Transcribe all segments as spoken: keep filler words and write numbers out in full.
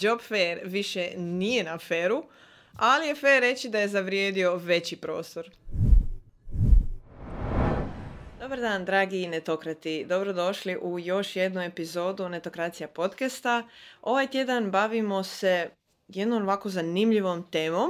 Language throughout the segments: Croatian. Job Fair više nije na Feru, ali je Fair reći da je zavrijedio veći prostor. Dobar dan, dragi netokrati. Dobrodošli u još jednu epizodu Netokracija podcasta. Ovaj tjedan bavimo se jednom ovako zanimljivom temom.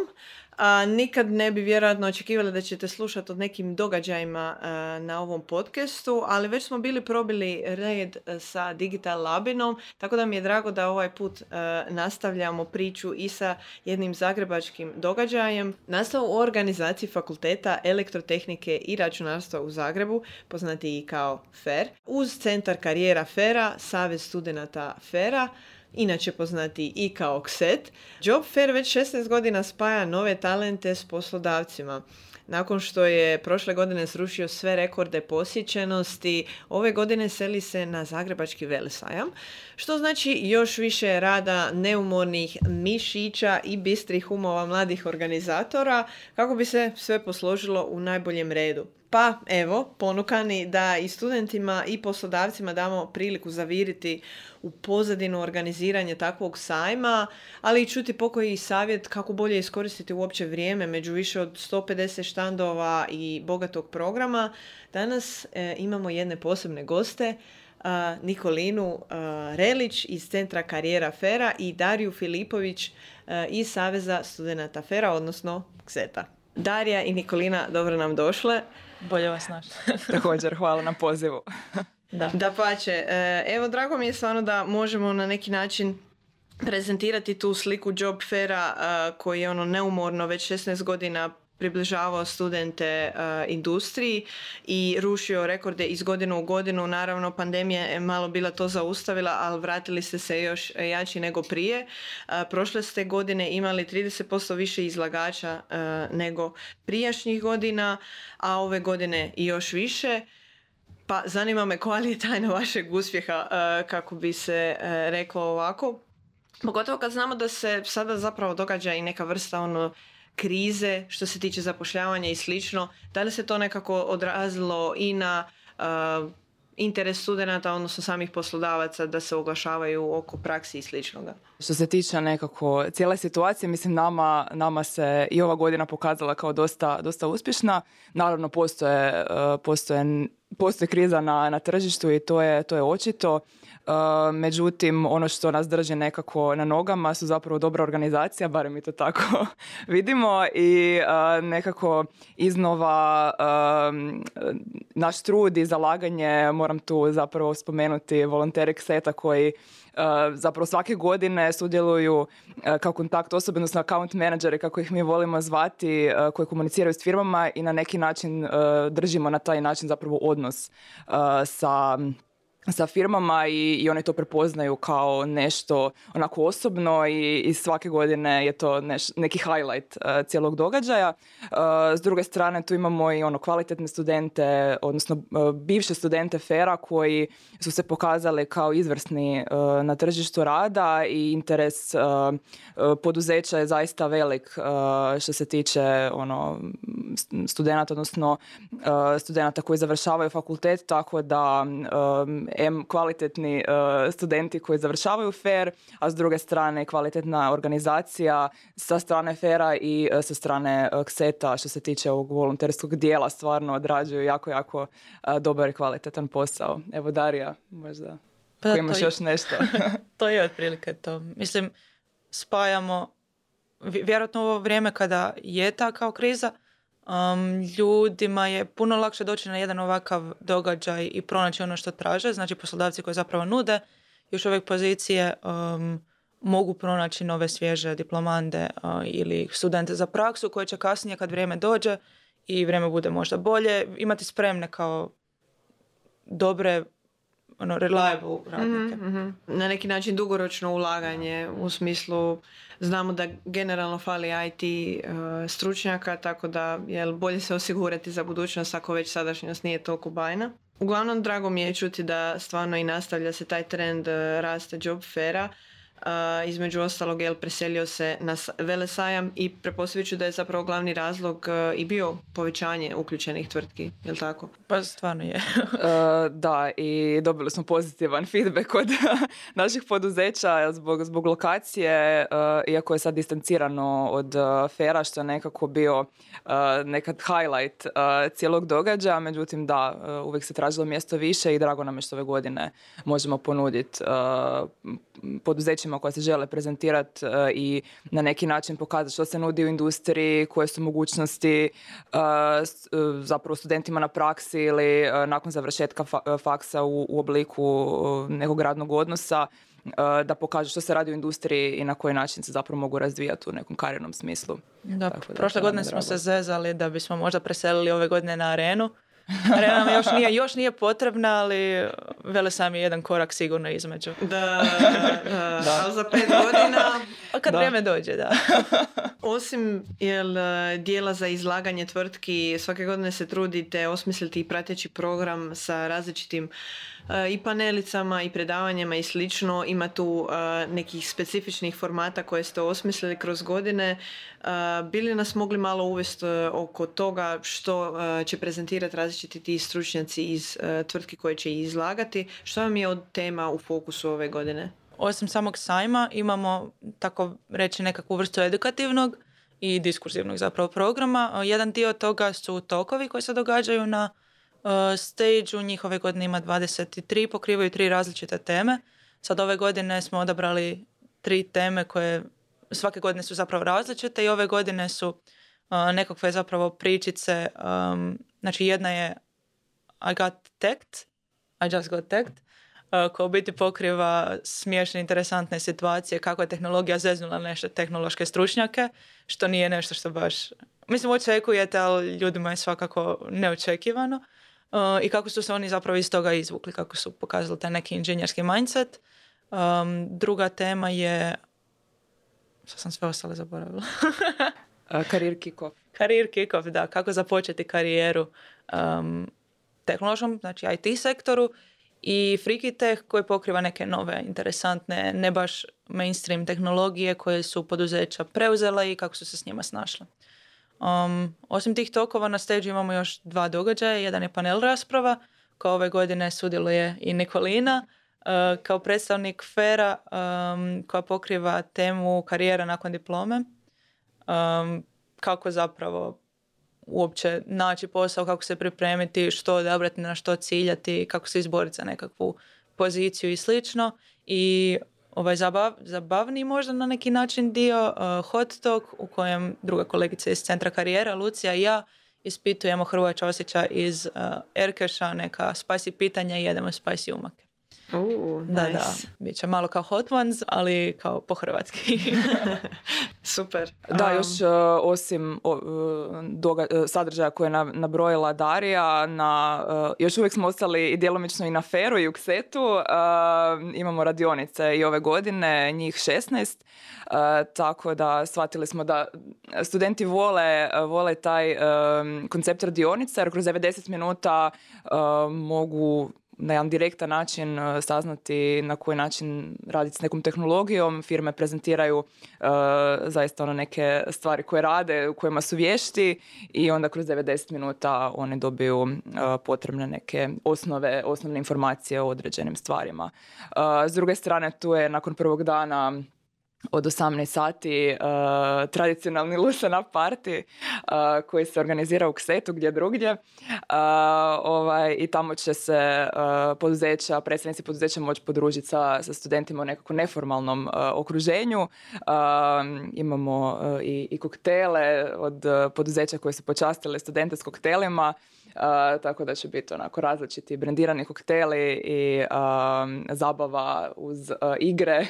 A, nikad ne bi vjerojatno očekivali da ćete slušati o nekim događajima a, na ovom podcastu, ali već smo bili probili red sa Digital Labinom, tako da mi je drago da ovaj put a, nastavljamo priču i sa jednim zagrebačkim događajem. Nastao u organizaciji Fakulteta elektrotehnike i računarstva u Zagrebu, poznati i kao F E R, uz Centar karijera F E R-a, Savez studenata F E R-a, inače poznati i kao K S E T. Job Fair već šesnaest godina spaja nove talente s poslodavcima. Nakon što je prošle godine srušio sve rekorde posjećenosti, ove godine seli se na Zagrebački Velesajam, što znači još više rada neumornih mišića i bistrih umova mladih organizatora, kako bi se sve posložilo u najboljem redu. Pa evo, ponukani da i studentima i poslodavcima damo priliku zaviriti u pozadinu organiziranja takvog sajma, ali i čuti pokoji savjet kako bolje iskoristiti uopće vrijeme među više od sto pedeset štandova i bogatog programa. Danas e, imamo jedne posebne goste, a, Nikolinu a, Relić iz Centra karijera F E R-a i Dariju Filipović a, iz Saveza studenata F E R-a, odnosno K S E T-a. Darija i Nikolina, dobro nam došle. Bolje vas našli. Također, hvala na pozivu. Da. Dapače, evo, drago mi je stvarno da možemo na neki način prezentirati tu sliku Job Faira koji je ono neumorno već šesnaest godina približavao studente uh, industriji i rušio rekorde iz godine u godinu. Naravno, pandemija je malo bila to zaustavila, ali vratili ste se još jači nego prije. Uh, prošle ste godine imali trideset posto više izlagača uh, nego prijašnjih godina, a ove godine i još više. Pa zanima me koja li je tajna vašeg uspjeha, uh, kako bi se uh, reklo ovako. Pogotovo kad znamo da se sada zapravo događa i neka vrsta ono krize što se tiče zapošljavanja i slično. Da li se to nekako odrazilo i na uh, interes studenata, odnosno samih poslodavaca da se oglašavaju oko praksi i sličnoga? Što se tiče nekako cijele situacije, mislim nama, nama se i ova godina pokazala kao dosta, dosta uspješna. Naravno postoje, postoje, postoje kriza na, na tržištu i to je, to je očito. Uh, međutim, ono što nas drži nekako na nogama su zapravo dobra organizacija, barem mi to tako vidimo, i uh, nekako iznova uh, naš trud i zalaganje. Moram tu zapravo spomenuti volontere K S E T-a koji uh, zapravo svake godine sudjeluju uh, kao kontakt osobe, odnosno account menadžere, kako ih mi volimo zvati, uh, koji komuniciraju s firmama i na neki način uh, držimo na taj način zapravo odnos uh, sa sa firmama i, i oni to prepoznaju kao nešto onako osobno i, i svake godine je to neš, neki highlight uh, cijelog događaja. Uh, s druge strane tu imamo i ono kvalitetne studente, odnosno uh, bivše studente F E R-a koji su se pokazali kao izvrsni uh, na tržištu rada i interes uh, poduzeća je zaista velik uh, što se tiče ono studenata, odnosno uh, studenata koji završavaju fakultet, tako da um, M kvalitetni uh, studenti koji završavaju F E R, a s druge strane kvalitetna organizacija sa strane F E R-a i uh, sa strane uh, K S E T-a što se tiče ovog volonterskog dijela stvarno odrađuju jako, jako uh, dobar i kvalitetan posao. Evo Darija, možda pa, imaš još je, nešto. To je otprilike to. Mislim, spajamo vjerojatno ovo vrijeme kada je ta kao kriza, Um, ljudima je puno lakše doći na jedan ovakav događaj i pronaći ono što traže. Znači poslodavci koji zapravo nude još ove pozicije um, mogu pronaći nove svježe diplomande uh, ili studente za praksu koje će kasnije kad vrijeme dođe i vrijeme bude možda bolje imati spremne kao dobre ono, reliable radnike. Mm-hmm. Na neki način dugoročno ulaganje u smislu, znamo da generalno fali I T uh, stručnjaka, tako da je bolje se osigurati za budućnost ako već sadašnjost nije toliko bajna. Uglavnom, drago mi je čuti da stvarno i nastavlja se taj trend uh, rasta Job Faira. Uh, između ostalog je preselio se na Velesajam i pretpostavit ću da je zapravo glavni razlog i bio povećanje uključenih tvrtki, je li tako? Pa stvarno je. Da, i dobili smo pozitivan feedback od naših poduzeća zbog, zbog lokacije, iako je sad distancirano od F E R-a, što je nekako bio nekad highlight cijelog događaja, međutim da, uvijek se tražilo mjesto više i drago nam je što ove godine možemo ponuditi poduzećima koja se žele prezentirati i na neki način pokazati što se nudi u industriji, koje su mogućnosti zapravo studentima na praksi ili nakon završetka faksa u, u obliku nekog radnog odnosa, da pokažu što se radi u industriji i na koji način se zapravo mogu razvijati u nekom karijernom smislu. Da, da, prošle godine smo se zezali da bismo možda preselili ove godine na Arenu. Arena mi još nije, još nije potrebna, ali Velesajam je jedan korak sigurno između. Da, da, da. Ali za pet godina... A kad da. Vrijeme dođe, da. Osim jel, dijela za izlaganje tvrtki, svake godine se trudite osmisliti i prateći program sa različitim i panelicama i predavanjima i slično. Ima tu nekih specifičnih formata koje ste osmislili kroz godine. Bili nas mogli malo uvesti oko toga što će prezentirati različiti ti stručnjaci iz tvrtki koje će izlagati? Što vam je od tema u fokusu ove godine? Osim samog sajma imamo tako reći nekakvu vrstu edukativnog i diskursivnog zapravo programa. Jedan dio toga su tokovi koji se događaju na stage-u, njihove godine ima dvadeset tri, pokrivaju tri različite teme. Sad ove godine smo odabrali tri teme koje svake godine su zapravo različite i ove godine su uh, nekakve zapravo pričice. Um, znači jedna je I got teched, I just got teched, uh, koja u biti pokriva smiješne, interesantne situacije kako je tehnologija zeznula nešto tehnološke stručnjake, što nije nešto što baš... Mislim, očekujete, ali ljudima je svakako neočekivano. Uh, I kako su se oni zapravo iz toga izvukli, kako su pokazali taj neki inženjerski mindset. Um, druga tema je... Sad sam sve ostale zaboravila. Career kick-off. Career kick-off, da. Kako započeti karijeru um, tehnološkom, znači I T sektoru, i Friki Tech koji pokriva neke nove, interesantne, ne baš mainstream tehnologije koje su poduzeća preuzela i kako su se s njima snašla. Um, osim tih tokova na stage imamo još dva događaja. Jedan je panel rasprava, koja ove godine sudjeluje i Nikolina, Uh, kao predstavnik F E R-a um, koja pokriva temu karijera nakon diplome. Um, kako zapravo uopće naći posao, kako se pripremiti, što odabrati, na što ciljati, kako se izboriti za nekakvu poziciju i slično. I ovaj zabav, zabavni možda na neki način dio uh, Hot Talk u kojem druga kolegica iz Centra karijera, Lucija i ja, ispitujemo Hrvoja Čosića iz uh, Erkeša, neka spicy pitanja i jedemo spicy umake. Uh, da, nice. Da. Biće malo kao Hot Ones, ali kao po hrvatski. Super. Da, um, još uh, osim uh, doga- sadržaja koje je nabrojila Darija, na, uh, još uvijek smo ostali i djelomično i na F E R-u i u K S E T-u. Uh, imamo radionice i ove godine, njih šesnaest. Uh, tako da shvatili smo da studenti vole, vole taj um, koncept radionice, jer kroz devedeset minuta uh, mogu... na jedan direktan način saznati na koji način raditi s nekom tehnologijom. Firme prezentiraju uh, zaista ono neke stvari koje rade, u kojima su vješti, i onda kroz devedeset minuta one dobiju uh, potrebne neke osnove, osnovne informacije o određenim stvarima. Uh, s druge strane, tu je nakon prvog dana od osamnaest sati uh, tradicionalni Lusana party uh, koji se organizira u K S E T-u, gdje drugdje. Uh, ovaj, I tamo će se uh, poduzeća, predstavnici poduzeća moći podružiti sa, sa studentima u nekako neformalnom uh, okruženju. Uh, imamo uh, i, i koktele od uh, poduzeća koji su počastili studente s koktelima. Uh, tako da će biti onako različiti brendirani kokteli i um, zabava uz uh, igre,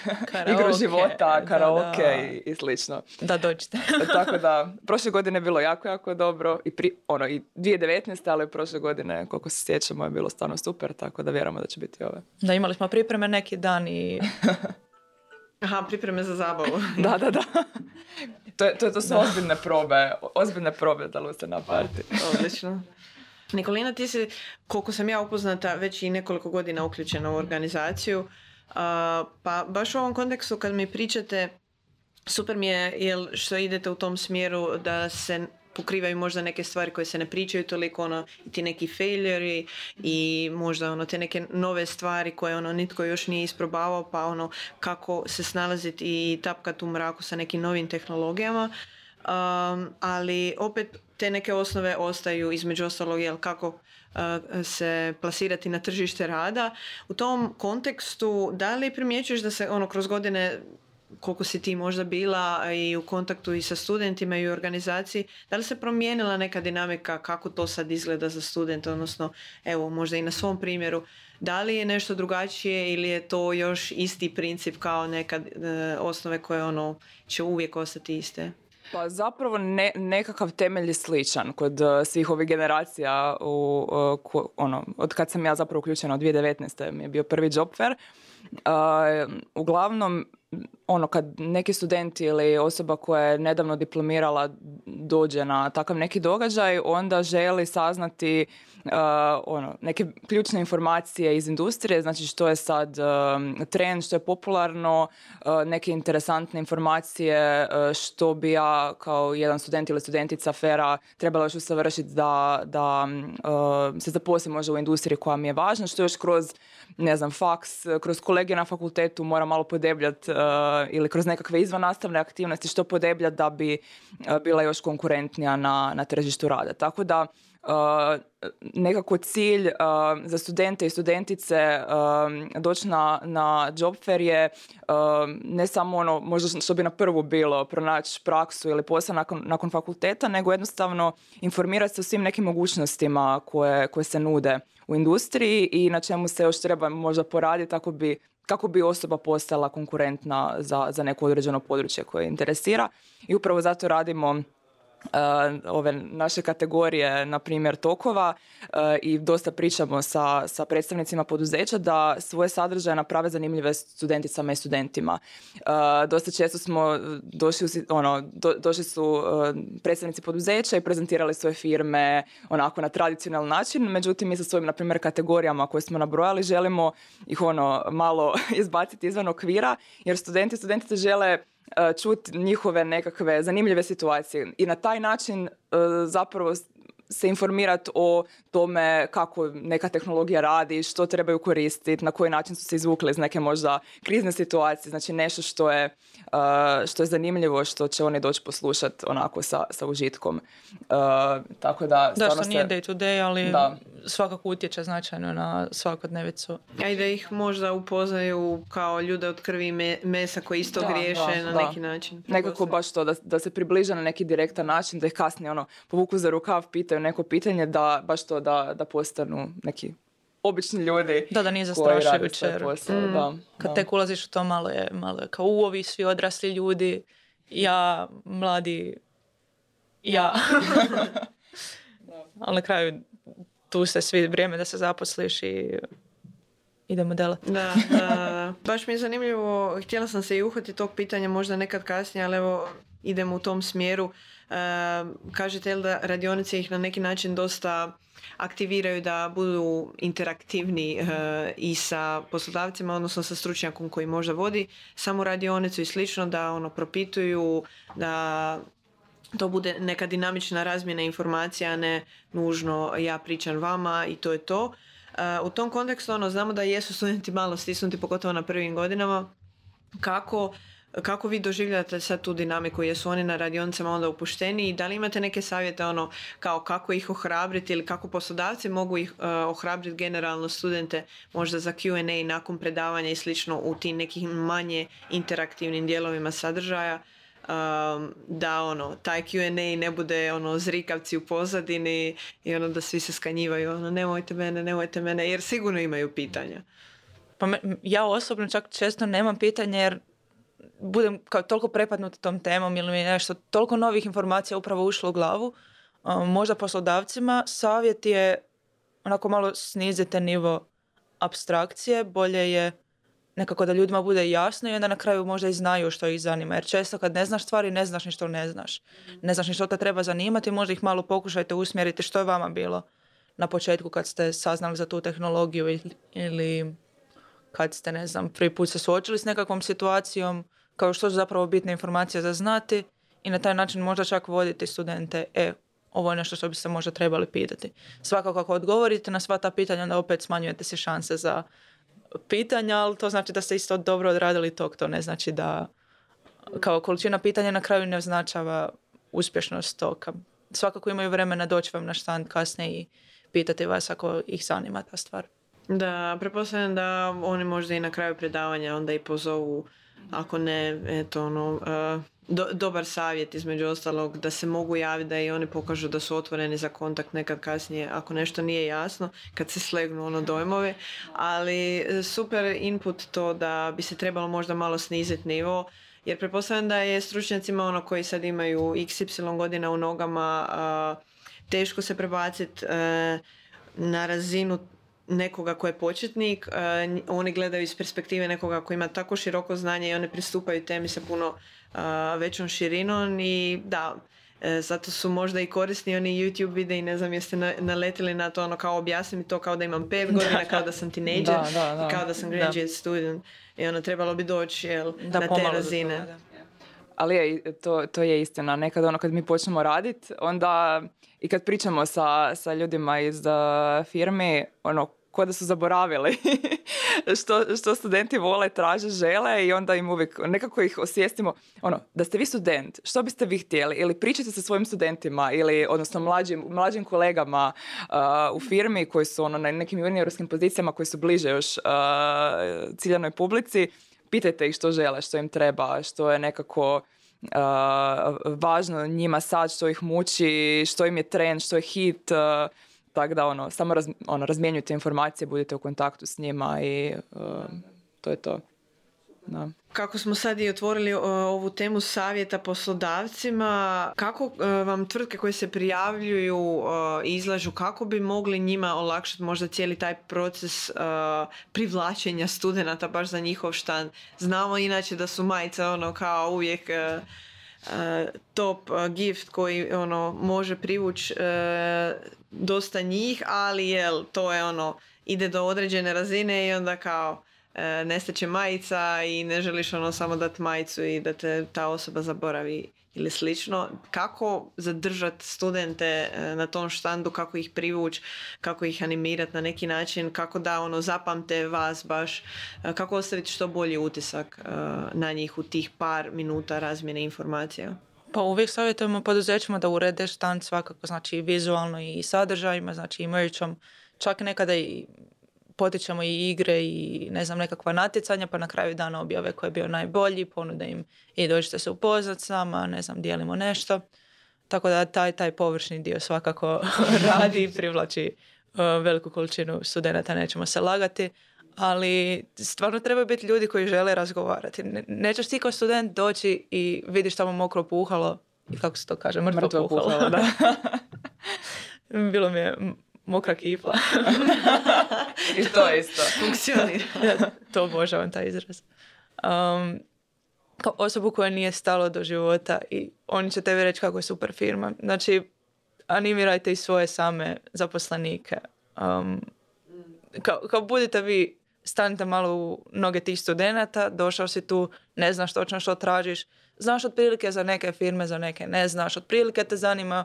igru života, karaoke da, da. I, i slično. Da, dođite. Tako da, prošle godine je bilo jako, jako dobro. I, pri, ono, i dvije tisuće devetnaeste, ali prošle godine, koliko se sjećamo, je bilo stvarno super, tako da vjerujemo da će biti ove. Da, imali smo pripreme neki dan i... Aha, pripreme za zabavu. Da, da, da. To, to, to su da. ozbiljne probe, ozbiljne probe da li se naparti. Odlično. Nikolina, ti si, koliko sam ja upoznata, već i nekoliko godina uključena u organizaciju. Pa baš u ovom kontekstu kad mi pričate, super mi je jel, što idete u tom smjeru da se pokrivaju možda neke stvari koje se ne pričaju toliko, ono, ti neki failuri i možda ono te neke nove stvari koje ono nitko još nije isprobavao, pa ono kako se snalaziti i tapkati u mraku sa nekim novim tehnologijama. Um, ali opet te neke osnove ostaju, između ostalog jel, kako uh, se plasirati na tržište rada. U tom kontekstu, da li primjećuješ da se ono kroz godine koliko si ti možda bila i u kontaktu i sa studentima i u organizaciji, da li se promijenila neka dinamika kako to sad izgleda za studente, odnosno evo možda i na svom primjeru, da li je nešto drugačije ili je to još isti princip kao nekad e, osnove koje ono će uvijek ostati iste? Pa zapravo ne, nekakav temelj je sličan kod uh, svih ovih generacija u, uh, ko, ono, od kad sam ja zapravo uključena, od dvije tisuće devetnaeste mi je bio prvi Job Fair. Uh, uglavnom ono kad neki student ili osoba koja je nedavno diplomirala dođe na takav neki događaj, onda želi saznati uh, ono, neke ključne informacije iz industrije, znači što je sad uh, trend, što je popularno, uh, neke interesantne informacije, uh, što bi ja kao jedan student ili studentica F E R-a trebala još usavršiti da, da uh, se zaposlim možda u industriji koja mi je važna, što još kroz, ne znam, faks, kroz kolege na fakultetu moram malo podebljati uh, ili kroz nekakve izvannastavne aktivnosti što podebljati da bi uh, bila još konkurentnija na, na tržištu rada. Tako da uh, nekako cilj uh, za studente i studentice uh, doći na, na Job Fair je uh, ne samo ono možda što bi na prvu bilo pronaći praksu ili posao nakon, nakon fakulteta, nego jednostavno informirati se o svim nekim mogućnostima koje, koje se nude u industriji i na čemu se još treba možda poraditi kako bi, kako bi osoba postala konkurentna za, za neko određeno područje koje interesira. I upravo zato radimo Uh, ove naše kategorije, na primjer tokova, uh, i dosta pričamo sa, sa predstavnicima poduzeća da svoje sadržaje naprave zanimljive studenticama i studentima. Uh, dosta često smo došli, ono, do, došli su uh, predstavnici poduzeća i prezentirali svoje firme onako na tradicionalan način, međutim mi sa svojim, na primjer, kategorijama koje smo nabrojali želimo ih ono malo izbaciti izvan okvira, jer studenti i studentice žele čuti njihove nekakve zanimljive situacije i na taj način zapravo se informirati o tome kako neka tehnologija radi, što trebaju koristiti, na koji način su se izvukli iz neke možda krizne situacije, znači nešto što je, što je zanimljivo, što će oni doći poslušati onako sa, sa užitkom. Tako da, da, što se nije day to day, ali da, svakako utječe značajno na svakodnevicu. A i da ih možda upoznaju kao ljude od krvi i mesa koji isto da, griješe da, na da. neki način. Nekako baš to, da, da se približe na neki direktan način, da ih kasnije ono, povuku za rukav, pitaju neko pitanje, da baš to da, da postanu neki obični ljudi. Da, da nije zastrašujuće. Mm, kad da. tek ulaziš u to, malo je, malo je kao uovi svi odrasli ljudi, ja, mladi, ja. Da. Ali na kraju tu ste svi, vrijeme da se zaposliš i idemo delati. Da, da, baš mi je zanimljivo, htjela sam se i uhvatiti tog pitanja možda nekad kasnije, ali evo idemo u tom smjeru. E, kažete da radionice ih na neki način dosta aktiviraju da budu interaktivni e, i sa poslodavcima, odnosno sa stručnjakom koji možda vodi samu radionicu i slično, da ono propituju, da to bude neka dinamična razmjena informacija, ne nužno ja pričam vama i to je to. E, u tom kontekstu ono, znamo da jesu studenti malo stisnuti, pogotovo na prvim godinama. Kako Kako vi doživljate sad tu dinamiku? Jesu oni na radionicama onda upušteni i da li imate neke savjete ono kao kako ih ohrabriti ili kako poslodavci mogu ih uh, ohrabriti generalno studente možda za Q and A nakon predavanja i slično u tim nekim manje interaktivnim dijelovima sadržaja, um, da ono taj Q and A ne bude ono zrikavci u pozadini i ono da svi se skanjivaju ono nemojte mene, nemojte mene, jer sigurno imaju pitanja. Pa me, ja osobno čak često nemam pitanja jer budem kao toliko prepadnuta tom temom ili mi je nešto, toliko novih informacija upravo ušlo u glavu. Možda poslodavcima savjet je onako malo snizite nivo apstrakcije, bolje je nekako da ljudima bude jasno i onda na kraju možda i znaju što ih zanima. Jer često kad ne znaš stvari, ne znaš ni što ne znaš. Ne znaš ni što te treba zanimati, možda ih malo pokušajte usmjeriti što je vama bilo na početku kad ste saznali za tu tehnologiju ili kad ste, ne znam, prvi put se suočili s nekakvom situacijom, kao što su zapravo bitne informacije za znati i na taj način možda čak voditi studente, e, ovo je nešto što bi se možda trebali pitati. Svakako kako odgovorite na sva ta pitanja, onda opet smanjujete si šanse za pitanja, ali to znači da ste isto dobro odradili tok, to ne znači da kao količina pitanja na kraju ne označava uspješnost toka. Svakako imaju vremena doći vam na štand kasnije i pitati vas ako ih zanima ta stvar. Da, pretpostavljam da oni možda i na kraju predavanja onda i pozovu, ako ne, eto ono, do, dobar savjet između ostalog, da se mogu javiti, da i oni pokažu da su otvoreni za kontakt nekad kasnije, ako nešto nije jasno, kad se slegnu ono dojmove, ali super input to da bi se trebalo možda malo sniziti nivo. Jer pretpostavljam da je stručnjacima ono koji sad imaju iks ipsilon godina u nogama a, teško se prebaciti a, na razinu nekoga ko je početnik. A, oni gledaju iz perspektive nekoga koji ima tako široko znanje i oni pristupaju temi sa puno a, većom širinom i da, a, zato su možda i korisni oni YouTube vide i ne znam jeste na, naletili na to ono kao objasni mi to kao da imam pet godina, da, kao da sam teenager, da, da, da, kao da sam graduate da. student. I ono, trebalo bi doći jel, da, na te razine. Da, da. Ali je, to, to je istina. Nekad ono kad mi počnemo raditi, onda i kad pričamo sa, sa ljudima iz uh, firmi, ono, ko da su zaboravili što, što studenti vole, traže, žele i onda im uvijek nekako ih osvijestimo. Ono, da ste vi student, što biste vi htjeli? Ili pričajte sa svojim studentima ili odnosno mlađim, mlađim kolegama uh, u firmi koji su ono, na nekim juniorskim pozicijama koji su bliže još uh, ciljanoj publici. Pitajte ih što žele, što im treba, što je nekako uh, važno njima sad, što ih muči, što im je trend, što je hit. Uh, Tako da, ono, samo raz, ono, razmjenjujte informacije, budite u kontaktu s njima i uh, to je to. Da. Kako smo sad i otvorili uh, ovu temu savjeta poslodavcima, kako uh, vam tvrtke koje se prijavljuju uh, izlažu, kako bi mogli njima olakšati možda cijeli taj proces uh, privlačenja studenata baš za njihov štand? Znamo inače da su majice ono kao uvijek... Uh, Uh, top uh, gift koji ono može privući uh, dosta njih, ali jel, to je ono, ide do određene razine i onda kao uh, nestaće majica i ne želiš ono samo dati majicu i da te ta osoba zaboravi ili slično. Kako zadržati studente uh, na tom štandu, kako ih privući, kako ih animirati na neki način, kako da ono zapamte vas baš, uh, kako ostaviti što bolji utisak uh, na njih u tih par minuta razmjene informacija? Pa uvijek savjetujemo poduzećima da urede štand svakako, znači vizualno i sadržajima, znači i merchom, čak nekada i potičemo i igre i ne znam nekakva natjecanja, pa na kraju dana objave ko je bio najbolji, ponude im i dođite se upoznat s nama, ne znam, dijelimo nešto. Tako da taj, taj površni dio svakako radi i privlači uh, veliku količinu studenata, nećemo se lagati, ali stvarno treba biti ljudi koji žele razgovarati. Ne, nećeš ti kao student doći i vidiš tamo mokro puhalo i kako se to kaže, mrtvo, mrtvo puhalo. puhalo da. Bilo mi je... mokra kifla. I to je isto. Funkcionira. To obožavam, taj izraz. Um, kao osobu koja nije stalo do života i oni će tebi reći kako je super firma. Znači, animirajte i svoje same zaposlenike. Um, kao, kao budite vi, stanite malo u noge tih studenata, došao si tu, ne znaš točno što tražiš, znaš otprilike za neke firme, za neke ne znaš, otprilike te zanima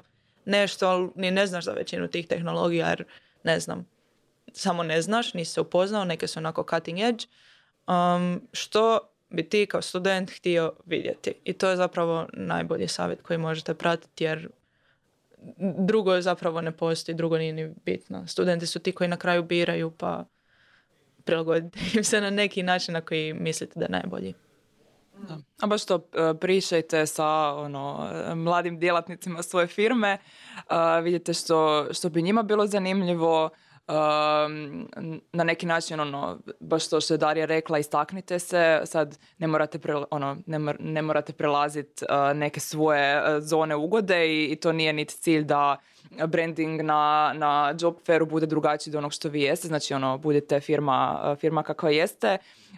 nešto, ali ni ne znaš za većinu tih tehnologija, jer ne znam, samo ne znaš, nisi se upoznao, neke su onako cutting edge. Um, što bi ti kao student htio vidjeti? I to je zapravo najbolji savjet koji možete pratiti, jer drugo je zapravo ne postoji, drugo nije ni bitno. Studenti su ti koji na kraju biraju, pa prilagodite im se na neki način na koji mislite da je najbolji. Da. A baš to, pričajte sa ono, mladim djelatnicima svoje firme, uh, vidite što, što bi njima bilo zanimljivo, uh, na neki način, ono, baš to što je Darija rekla, istaknite se, sad ne morate, pre, ono, ne mor, ne morate prelaziti uh, neke svoje uh, zone ugode i, i to nije niti cilj da branding na, na Job Fairu bude drugačiji do onog što vi jeste, znači ono, budete firma, firma kakva jeste, uh,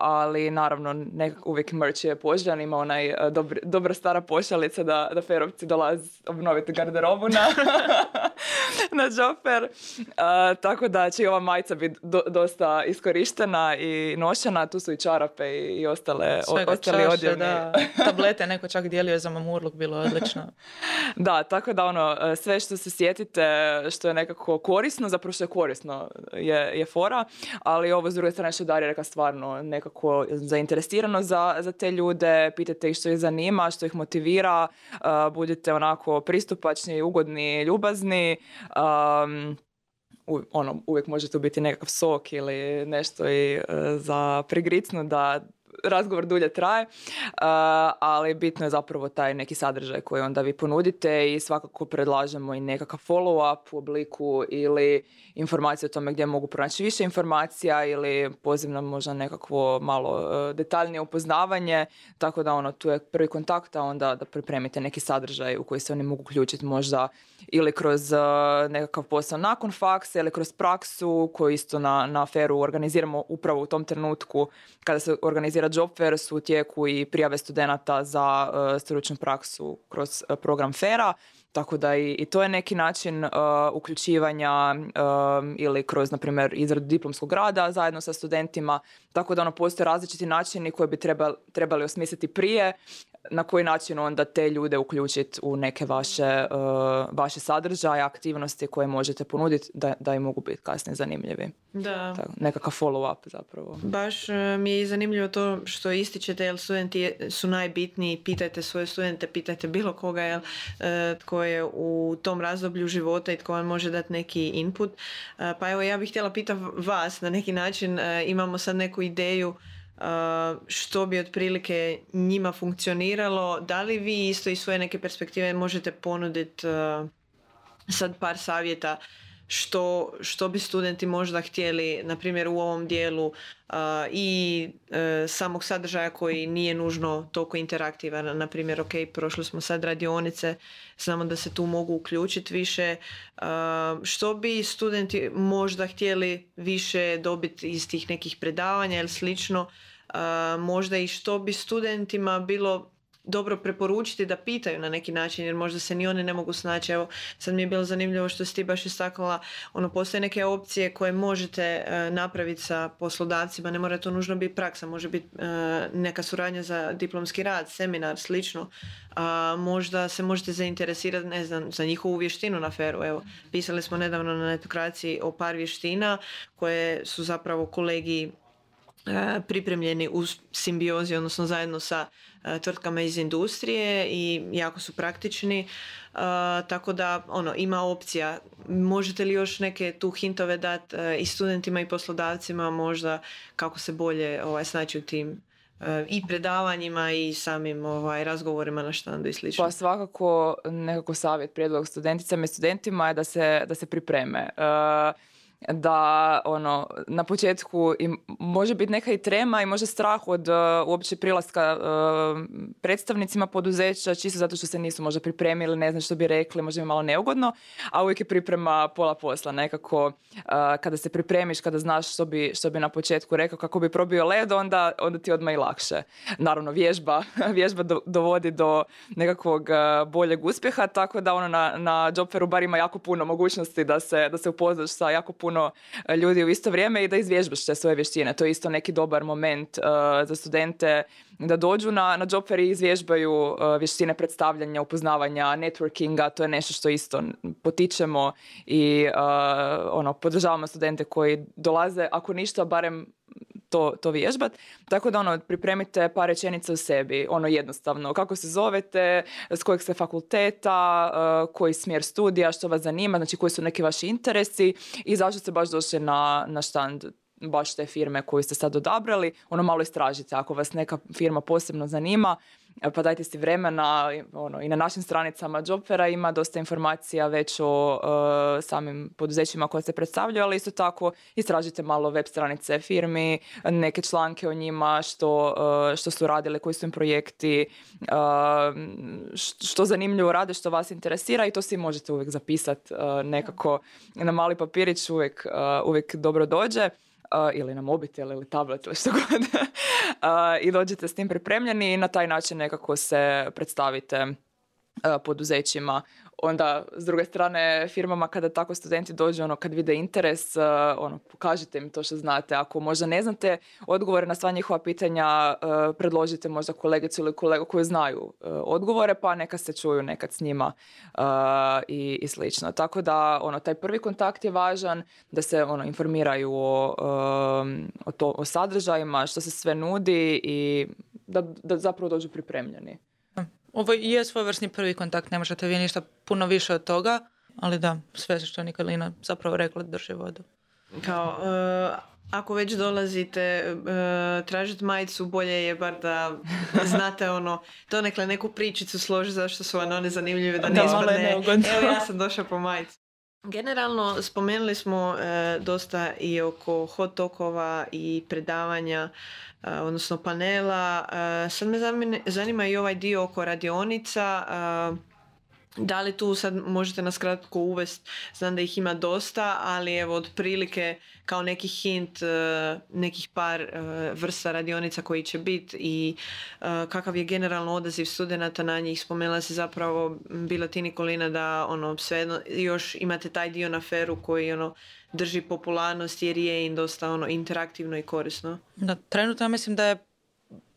ali naravno nekako uvijek merch je poželjan, ima onaj dobra, dobra stara pošalica da, da Fairovci dolaze obnoviti garderobu na, na Job Fair, uh, tako da će ova majica biti do, dosta iskorištena i nošena, tu su i čarape i, i ostale, ostale odjevne. Tablete neko čak dijelio za mamurluk, bilo odlično. Da, tako da ono, sve što se sjetite, što je nekako korisno, zapravo što je korisno je, je fora, ali ovo s druge strane što Darija reka stvarno nekako zainteresirano za, za te ljude, pitajte ih što ih zanima, što ih motivira, uh, budite onako pristupačni, ugodni, ljubazni, um, U, ono, uvijek može tu biti nekakav sok ili nešto i e, za prigricnu da razgovor dulje traje, e, ali bitno je zapravo taj neki sadržaj koji onda vi ponudite i svakako predlažemo i nekakav follow-up u obliku ili informacije o tome gdje mogu pronaći više informacija ili pozivno možda nekakvo malo e, detaljnije upoznavanje, tako da ono, tu je prvi kontakt, a onda da pripremite neki sadržaj u koji se oni mogu uključiti možda ili kroz e, nekakav posao nakon faksa ili kroz praksu koju isto na, na F E R-u organiziramo upravo u tom trenutku kada se organizira Job Fair, su u tijeku i prijave studenata za e, stručnu praksu kroz e, program F E R-a. Tako da i, i to je neki način uh, uključivanja um, ili kroz, na primjer, izradu diplomskog rada zajedno sa studentima. Tako da ono, postoje različiti načini koje bi trebali, trebali osmisliti prije, na koji način onda te ljude uključiti u neke vaše, uh, vaše sadržaje, aktivnosti koje možete ponuditi da, da im mogu biti kasnije zanimljivi. Da. Tako, nekakav follow-up zapravo. Baš mi je zanimljivo to što ističete, jer studenti su najbitniji, pitajte svoje studente, pitajte bilo koga, jel, uh, tko je u tom razdoblju života i tko vam može dati neki input. Pa evo, ja bih htjela pitati vas na neki način, imamo sad neku ideju što bi otprilike njima funkcioniralo. Da li vi isto iz svoje neke perspektive možete ponuditi sad par savjeta što, što bi studenti možda htjeli, na primjer u ovom dijelu a, i e, samog sadržaja koji nije nužno toliko interaktivan. Na primjer, ok, prošli smo sad radionice, znamo da se tu mogu uključiti više. A, što bi studenti možda htjeli više dobiti iz tih nekih predavanja ili slično, a, možda i što bi studentima bilo dobro preporučiti da pitaju na neki način, jer možda se ni oni ne mogu snaći. Evo, sad mi je bilo zanimljivo što si ti baš istaknula, ono, postoje neke opcije koje možete e, napraviti sa poslodavcima, ne mora to nužno biti praksa, može biti e, neka suradnja za diplomski rad, seminar, slično. A, možda se možete zainteresirati, ne znam, za njihovu vještinu na F E R-u. Evo, pisali smo nedavno na Netokraciji o par vještina koje su zapravo kolegi pripremljeni u simbiozi, odnosno zajedno sa tvrtkama iz industrije i jako su praktični. Uh, tako da, ono, ima opcija. Možete li još neke tu hintove dati uh, i studentima i poslodavcima možda kako se bolje ovaj, snaći u tim i predavanjima i samim ovaj, razgovorima na štandu i slično? Pa svakako nekako savjet, prijedlog studenticama i studentima je da se, da se pripreme. Uh, da ono, na početku im može biti neka i trema i može strah od uh, uopće prilaska uh, predstavnicima poduzeća, čisto zato što se nisu možda pripremili, ne znam što bi rekli, možda im malo neugodno, a uvijek je priprema pola posla nekako. Uh, kada se pripremiš, kada znaš što bi, što bi na početku rekao, kako bi probio led, onda, onda ti odmah i lakše. Naravno, vježba, vježba do, dovodi do nekakvog uh, boljeg uspjeha, tako da ono, na, na Job Fairu bar ima jako puno mogućnosti da se, da se upoznaš sa jako puno puno ljudi u isto vrijeme i da izvježbaš te svoje vještine. To je isto neki dobar moment uh, za studente da dođu na, na Job Fair i izvježbaju uh, vještine predstavljanja, upoznavanja, networkinga. To je nešto što isto potičemo i uh, ono, podržavamo studente koji dolaze, ako ništa, barem to, to vježbat. Tako da ono, pripremite par rečenica u sebi. Ono, jednostavno, kako se zovete, s kojeg ste fakulteta, uh, koji smjer studija, što vas zanima, znači koji su neki vaši interesi i zašto ste baš došli na, na štand baš te firme koju ste sad odabrali. Ono, malo istražite ako vas neka firma posebno zanima. pa dajte si vremena, ono, i na našim stranicama Job Faira ima dosta informacija već o e, samim poduzećima koje se predstavljaju, ali isto tako istražite malo web stranice firmi, neke članke o njima, što, e, što su radile, koji su im projekti, e, što zanimljivo rade, što vas interesira, i to si možete uvijek zapisati e, nekako na mali papirić, uvijek, e, uvijek dobro dođe. Uh, ili na mobitel ili tablet ili što god uh, i dođete s tim pripremljeni i na taj način nekako se predstavite uh, poduzećima. Onda s druge strane firmama, kada tako studenti dođu, ono, kad vide interes, uh, ono, pokažite im to što znate. Ako možda ne znate odgovore na sva njihova pitanja, uh, predložite možda kolegicu ili kolegu koji znaju uh, odgovore, pa neka se čuju nekad s njima uh, i, i slično. Tako da, ono, taj prvi kontakt je važan, da se, ono, informiraju o, um, o, to, o sadržajima, što se sve nudi, i da, da zapravo dođu pripremljeni. Ovo je svojevrsni prvi kontakt, ne možete vi ništa puno više od toga, ali da, sve što Nikolina zapravo rekla drži vodu. Kao, uh, ako već dolazite uh, tražiti majicu, bolje je bar da znate, ono, donekle neku pričicu složi zašto su one zanimljive, da ne ispadne, evo ja sam došla po majicu. Generalno spomenuli smo e, dosta i oko hot talkova i predavanja, e, odnosno panela. E, sad me zamine, zanima i ovaj dio oko radionica. E, da li tu sad možete nas kratko uvesti? Znam da ih ima dosta, ali evo otprilike kao neki hint, e, nekih par e, vrsta radionica koji će biti i e, kakav je generalno odaziv studenata na njih. Spomenula si zapravo, bila ti Nikolina, da, ono, svejedno još imate taj dio na F E R-u koji, ono, drži popularnost jer je im dosta, ono, interaktivno i korisno. Da, trenutno mislim da je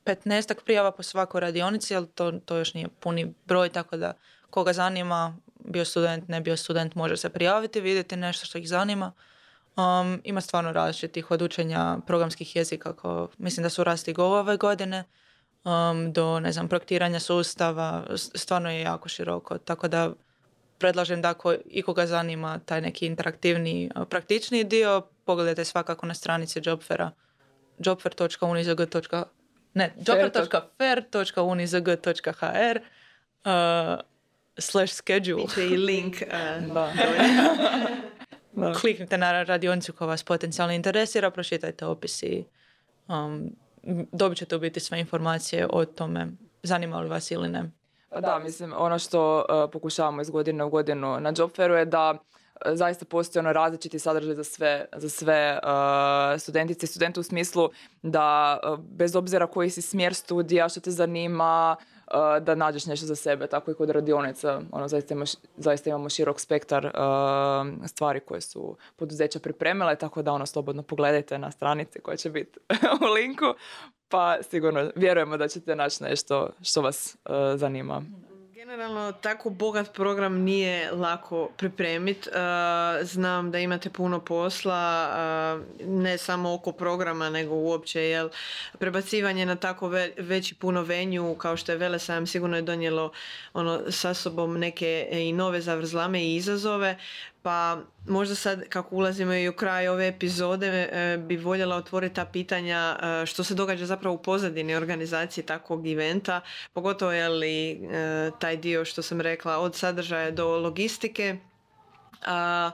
petnaestak prijava po svakoj radionici, ali to, to još nije puni broj, tako da koga zanima, bio student, ne bio student, može se prijaviti, vidjeti nešto što ih zanima. Um, ima stvarno različitih, od učenja programskih jezika, kao, mislim da su rasti go ove godine, um, do, ne znam, projektiranja sustava, stvarno je jako široko. Tako da predlažem da ako ikoga zanima taj neki interaktivni, praktični dio, pogledajte svakako na stranici Job Faira, jobfair.unizg.hr uh, slash schedule. Biće i link. Uh, da. Da. Kliknite na radionicu koja vas potencijalno interesira, pročitajte opis i um, dobit ćete u biti sve informacije o tome zanima li vas ili ne. Da, mislim, ono što uh, pokušavamo iz godine u godinu na Job Fairu je da zaista postoji, ono, različiti sadržaj za sve, za sve uh, studentice i studente, u smislu da uh, bez obzira koji si smjer studija, što te zanima, uh, da nađeš nešto za sebe. Tako i kod radionica, ono, zaista, ima, zaista imamo širok spektar uh, stvari koje su poduzeća pripremile, tako da, ono, slobodno pogledajte na stranici koja će biti u linku, pa sigurno vjerujemo da ćete naći nešto što vas uh, zanima. Generalno, tako bogat program nije lako pripremiti. Znam da imate puno posla, ne samo oko programa, nego uopće, jel, prebacivanje na tako veći puno venju, kao što je Velesajam, sigurno je donijelo, ono, sa sobom neke i nove zavrzlame i izazove. Pa možda sad, kako ulazimo i u kraj ove epizode, bi voljela otvoriti ta pitanja što se događa zapravo u pozadini organizacije takvog eventa, pogotovo je li taj dio što sam rekla od sadržaja do logistike. A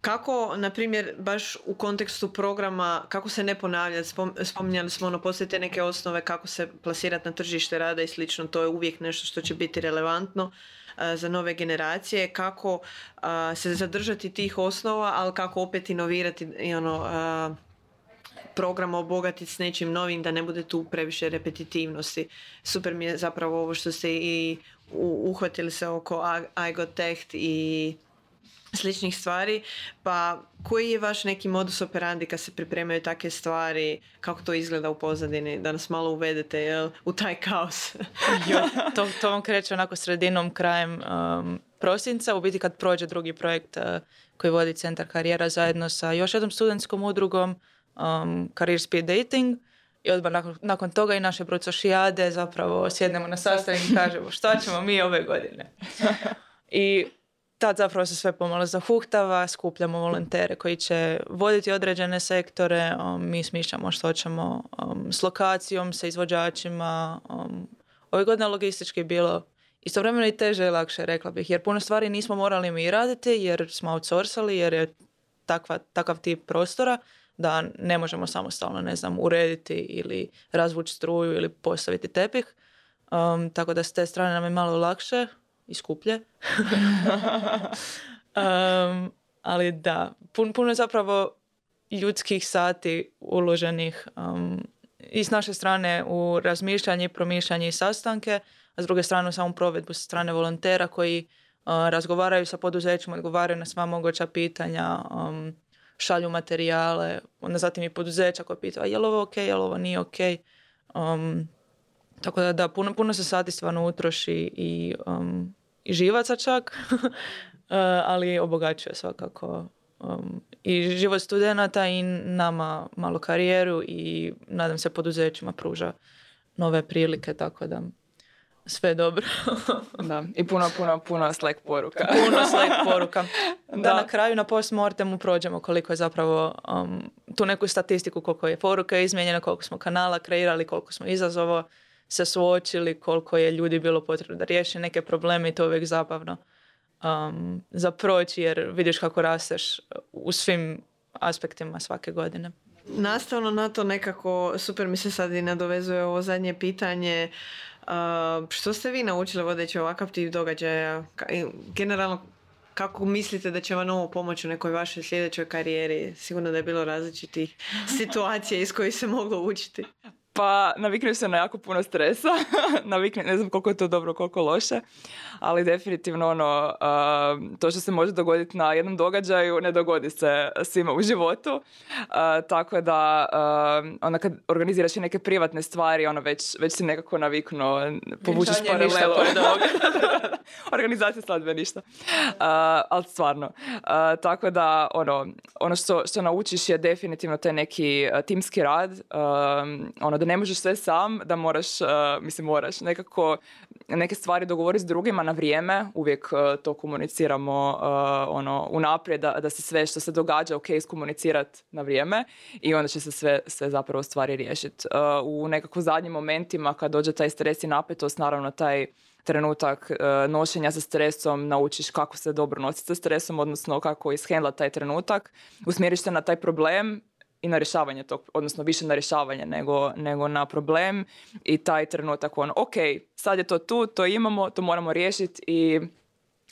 kako, na primjer, baš u kontekstu programa, kako se ne ponavljati, spominjali smo, ono, postavite neke osnove kako se plasirati na tržište rada i slično, to je uvijek nešto što će biti relevantno a, za nove generacije, kako a, se zadržati tih osnova, ali kako opet inovirati i, ono, a, program obogatiti s nečim novim, da ne bude tu previše repetitivnosti. Super mi je zapravo ovo što ste i u, uhvatili se oko iGotTech i sličnih stvari, pa koji je vaš neki modus operandi kad se pripremaju takve stvari, kako to izgleda u pozadini, da nas malo uvedete, jel, u taj kaos? Jo, to, to vam kreće onako sredinom, krajem um, prosinca, u biti kad prođe drugi projekt uh, koji vodi Centar karijera zajedno sa još jednom studentskom udrugom, um, Career Speed Dating, i odmah nakon, nakon toga i naše brucošijade zapravo sjednemo na sastanak i kažemo šta ćemo mi ove godine. I tad zapravo se sve pomalo zahuktava, skupljamo volontere koji će voditi određene sektore, um, mi smišljamo što ćemo um, s lokacijom, sa izvođačima, um, Ove godine logistički je bilo istovremeno i teže i lakše, rekla bih, jer puno stvari nismo morali mi raditi jer smo outsourcali, jer je takva, takav tip prostora da ne možemo samostalno, ne znam, urediti ili razvući struju ili postaviti tepih. Um, tako da s te strane nam je malo lakše i skuplje. um, ali da, pun, puno je zapravo ljudskih sati uloženih um, i s naše strane u razmišljanje, promišljanje i sastanke, a s druge strane u samu provedbu sa strane volontera koji uh, razgovaraju sa poduzećima, odgovaraju na sva moguća pitanja, um, šalju materijale, onda zatim i poduzeća koja pita je li ovo ok, je li ovo nije ok. Um, tako da, da, puno, puno se sati stvarno utroši i, um, i živaca čak, uh, ali obogaćuje svakako um, i život studenata i nama malo karijeru i nadam se poduzećima pruža nove prilike, tako da sve dobro. Da, i puno, puno, puno Slack poruka. Puno Slack poruka. Da, da, na kraju na postmortemu prođemo koliko je zapravo um, tu neku statistiku, koliko je poruka izmijenjena, koliko smo kanala kreirali, koliko smo izazova se suočili, koliko je ljudi bilo potrebno da riješi neke probleme i to je uvijek zabavno um, za proći jer vidiš kako rasteš u svim aspektima svake godine. Nastavno na to nekako super mi se sad i nadovezuje ovo zadnje pitanje. Uh, što ste vi naučili vodeći ovakav tip događaja? Generalno, kako mislite da će vam ovo pomoći u nekoj vašoj sljedećoj karijeri? Sigurno da je bilo različitih situacija iz kojih se moglo učiti. Pa naviknem se na jako puno stresa. Naviknem, ne znam koliko je to dobro, koliko loše. Ali definitivno ono, uh, to što se može dogoditi na jednom događaju ne dogodi se svima u životu. Uh, tako da uh, onda kad organiziraš i neke privatne stvari, ono već, već si nekako naviknuo, povučeš paralelu. Organizacija sladbe ništa. Uh, ali stvarno. Uh, tako da ono, ono što, što naučiš je definitivno taj neki timski rad. Um, ono, ne možeš sve sam, da moraš, uh, mislim moraš nekako neke stvari dogovoriti s drugima na vrijeme, uvijek uh, to komuniciramo uh, ono, unaprijed da, da se sve što se događa ok iskomunicirati na vrijeme i onda će se sve, sve zapravo stvari riješiti. Uh, u nekako zadnjim momentima kad dođe taj stres i napetost, naravno taj trenutak uh, nošenja sa stresom, naučiš kako se dobro nositi sa stresom, odnosno kako ishendlati taj trenutak, usmjeriš se na taj problem i na rješavanje tog, odnosno više na rješavanje nego, nego na problem i taj trenutak on, ok, sad je to tu, to imamo, to moramo riješiti i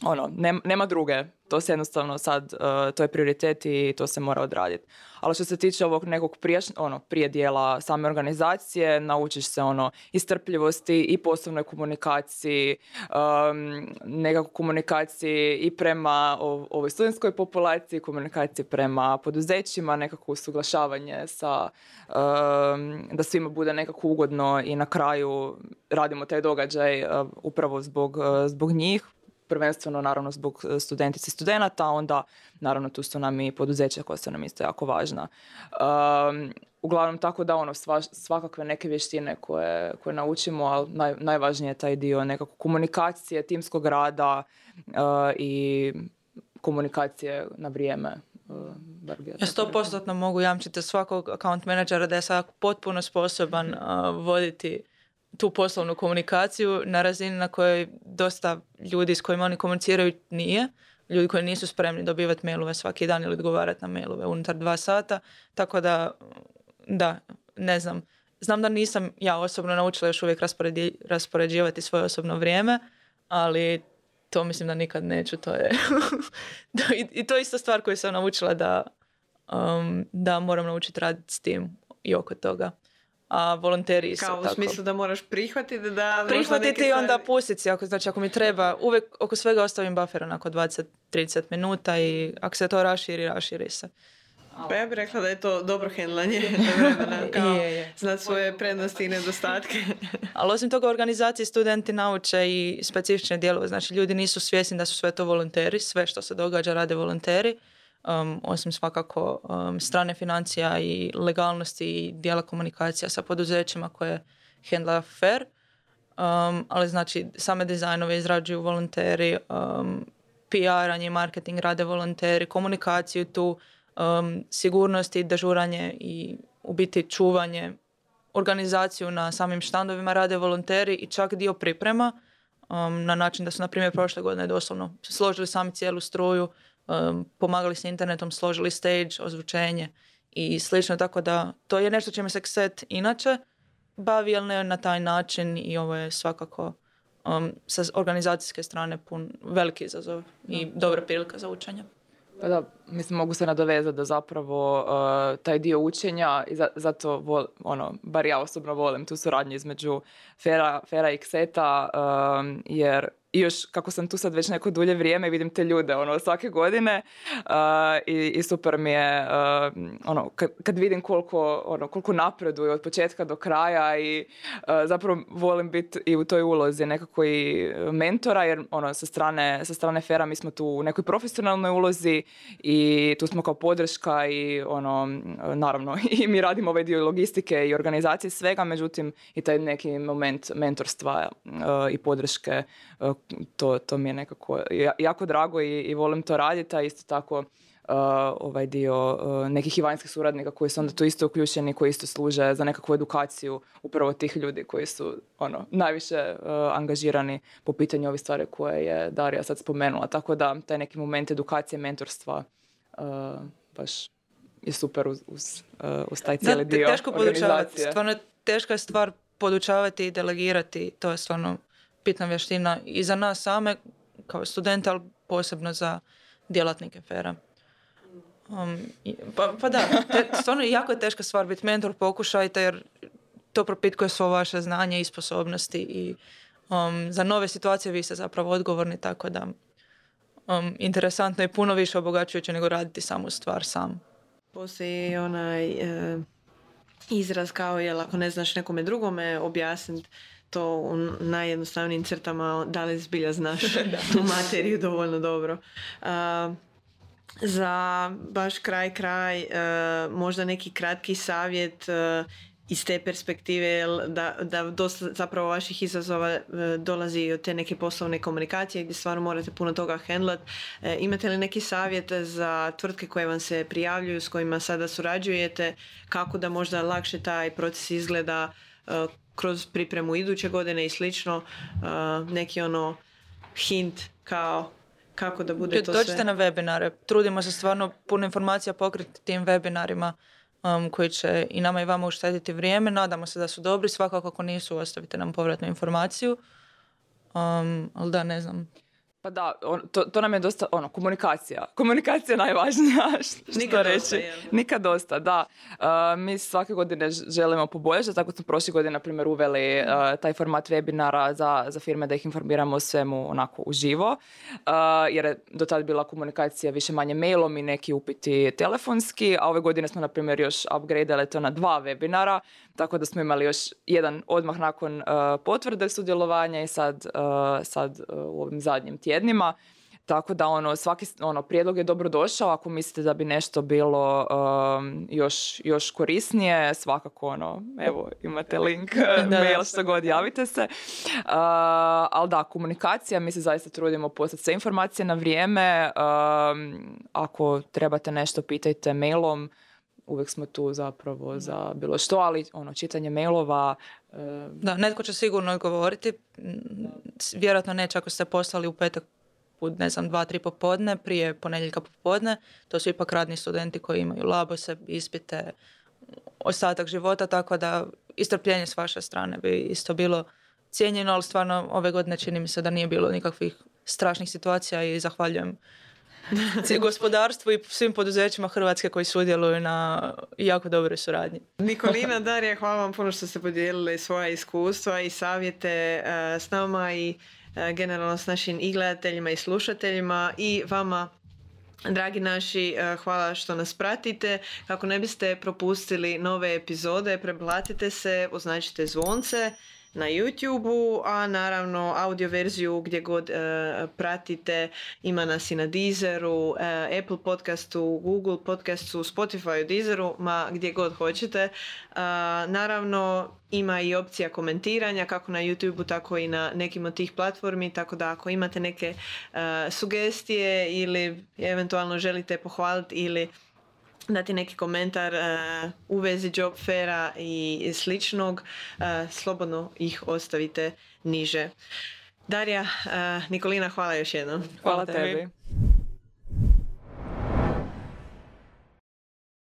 ono, nema, nema druge, to se jednostavno sad, uh, to je prioritet i to se mora odraditi. Ali što se tiče ovog nekog prijaš, ono, prije dijela same organizacije, naučiš se ono i strpljivosti i poslovnoj komunikaciji, um, nekako komunikaciji i prema ov- ovoj studentskoj populaciji, komunikaciji prema poduzećima, nekako usuglašavanje sa, um, da svima bude nekako ugodno i na kraju radimo taj događaj uh, upravo zbog, uh, zbog njih. Prvenstveno, naravno, zbog studentice i studenata, onda, naravno, tu su nam i poduzeća koja su nam isto jako važna. Um, uglavnom, tako da, ono, sva, svakakve neke vještine koje, koje naučimo, ali naj, najvažnije je taj dio nekako komunikacije, timskog rada uh, i komunikacije na vrijeme. Ja sto postotno mogu jamčiti svakog account menadžera da je sad potpuno sposoban uh, voditi tu poslovnu komunikaciju na razini na kojoj dosta ljudi s kojima oni komuniciraju nije. Ljudi koji nisu spremni dobivati mailove svaki dan ili odgovarati na mailove unutar dva sata. Tako da, da, ne znam. Znam da nisam ja osobno naučila još uvijek rasporedi, raspoređivati svoje osobno vrijeme, ali to mislim da nikad neću. To je I, i to je ista stvar koju sam naučila da, um, da moram naučiti raditi s tim i oko toga. A volonteri isto tako. Kao u smislu da moraš prihvatiti da... Prihvatiti i onda pustiti si. Ako, znači, ako mi treba, uvijek oko svega ostavim buffer onako dvadeset do trideset minuta i ako se to raširi, raširi se. Pa ja bih rekla da je to dobro hendlanje. Znat svoje prednosti i nedostatke. Ali osim toga, organizaciji studenti nauče i specifične dijelove. Znači, ljudi nisu svjesni da su sve to volonteri. Sve što se događa rade volonteri. Um, osim svakako um, strane financija i legalnosti i dijela komunikacija sa poduzećima koje handla F E R. Um, ali znači same dizajnove izrađuju volonteri, um, P R-anje i marketing rade volonteri, komunikaciju tu, um, sigurnost i dežuranje i u biti čuvanje organizaciju na samim štandovima rade volonteri i čak dio priprema um, na način da su, na primjer, prošle godine doslovno složili sami cijelu struju, um, pomagali s internetom, složili stage, ozvučenje i slično. Tako da to je nešto čime se K S E T inače bavi, ali ne na taj način, i ovo je svakako um, sa organizacijske strane pun veliki izazov i dobra prilika za učenje. Pa da, mislim, mogu se nadovezati da zapravo uh, taj dio učenja, i za, zato vol, ono, bar ja osobno volim tu suradnju između Fera, Fera i K S E T-a, um, jer još kako sam tu sad već neko dulje vrijeme, vidim te ljude ono, svake godine uh, i, i super mi je uh, ono, kad, kad vidim koliko, ono, koliko napreduju od početka do kraja, i uh, zapravo volim biti i u toj ulozi nekako i mentora, jer ono, sa strane, sa strane F E R-a mi smo tu u nekoj profesionalnoj ulozi i tu smo kao podrška i ono, naravno i mi radimo ovaj dio logistike i organizacije svega, međutim i taj neki moment mentorstva uh, i podrške uh, To, to mi je nekako jako drago i, i volim to raditi, a isto tako uh, ovaj dio uh, nekih i vanjskih suradnika koji su onda tu isto uključeni, koji isto služe za nekakvu edukaciju upravo tih ljudi koji su ono, najviše uh, angažirani po pitanju ovih stvari koje je Darija sad spomenula. Tako da taj neki moment edukacije, mentorstva uh, baš je super uz, uz, uh, uz taj cijeli dio organizacije. Teško podučavati, stvarno teška je stvar podučavati i delegirati, to je stvarno bitna vještina i za nas same kao studente, ali posebno za djelatnike F E R-a. Um, pa, pa da, te, stvarno jako je teška stvar biti mentor, pokušajte, jer to propitkuje svo vaše znanje i sposobnosti i um, za nove situacije vi ste zapravo odgovorni, tako da um, interesantno i puno više obogaćujuće nego raditi samu stvar sam. Poslije onaj e, izraz kao, jel ako ne znaš nekome drugome objasniti to u najjednostavnijim crtama, da li zbilja znaš tu materiju dovoljno dobro. Uh, za baš kraj kraj, uh, možda neki kratki savjet uh, iz te perspektive, da, da dosta zapravo vaših izazova uh, dolazi i od te neke poslovne komunikacije gdje stvarno morate puno toga handlat. Uh, imate li neki savjet za tvrtke koje vam se prijavljuju, s kojima sada surađujete, kako da možda lakše taj proces izgleda uh, kroz pripremu iduće godine i slično, uh, neki ono hint kao kako da bude to sve. Dođite na webinare, trudimo se stvarno puno informacija pokriti tim webinarima um, koji će i nama i vama uštediti vrijeme, nadamo se da su dobri, svakako ako nisu ostavite nam povratnu informaciju, um, ali da ne znam. Pa da, on, to, to nam je dosta, ono, komunikacija. Komunikacija je najvažnija, što Nikad reći. Dosta, Nikad dosta, da. Uh, mi svake godine želimo poboljšati, tako smo prošle godine, na primjer, uveli uh, taj format webinara za, za firme da ih informiramo o svemu onako uživo, uh, jer je do tada bila komunikacija više manje mailom i neki upiti telefonski, a ove godine smo, na primjer, još upgradeali to na dva webinara, tako da smo imali još jedan odmah nakon uh, potvrde sudjelovanja i sad, uh, sad uh, u ovim zadnjim tijelima. Jednima. Tako da ono, svaki ono, prijedlog je dobro došao, ako mislite da bi nešto bilo um, još, još korisnije, svakako ono, evo imate link, mail, što god, javite se. Uh, ali da, komunikacija, mi se zaista trudimo poslati sve informacije na vrijeme, um, ako trebate nešto pitajte mailom, uvijek smo tu zapravo za bilo što, ali ono, čitanje mailova... E... Da, netko će sigurno odgovoriti. Vjerojatno neće ako ste poslali u petak, ne znam, dva, tri popodne, prije ponedjeljka popodne. To su ipak radni studenti koji imaju labose, ispite, ostatak života, tako da istrpljenje s vaše strane bi isto bilo cijenjeno, ali stvarno ove godine čini mi se da nije bilo nikakvih strašnih situacija i zahvaljujem gospodarstvu i svim poduzećima Hrvatske koji sudjeluju na jako dobroj suradnji. Nikolina, Darija, hvala vam puno što ste podijelili svoja iskustva i savjete uh, s nama i uh, generalno s našim i gledateljima i slušateljima, i vama dragi naši, hvala što nas pratite. Kako ne biste propustili nove epizode, preplatite se, označite zvonce na YouTube-u, a naravno audio verziju gdje god e, pratite, ima nas i na Deezeru, e, Apple podcastu, Google podcastu, Spotify, Deezeru, ma gdje god hoćete. E, naravno ima i opcija komentiranja kako na YouTube-u, tako i na nekim od tih platformi, tako da ako imate neke e, sugestije ili eventualno želite pohvaliti ili dati neki komentar uh, u vezi Job Faira i sličnog, uh, slobodno ih ostavite niže. Darija, uh, Nikolina, hvala još jednom. Hvala, hvala tebi.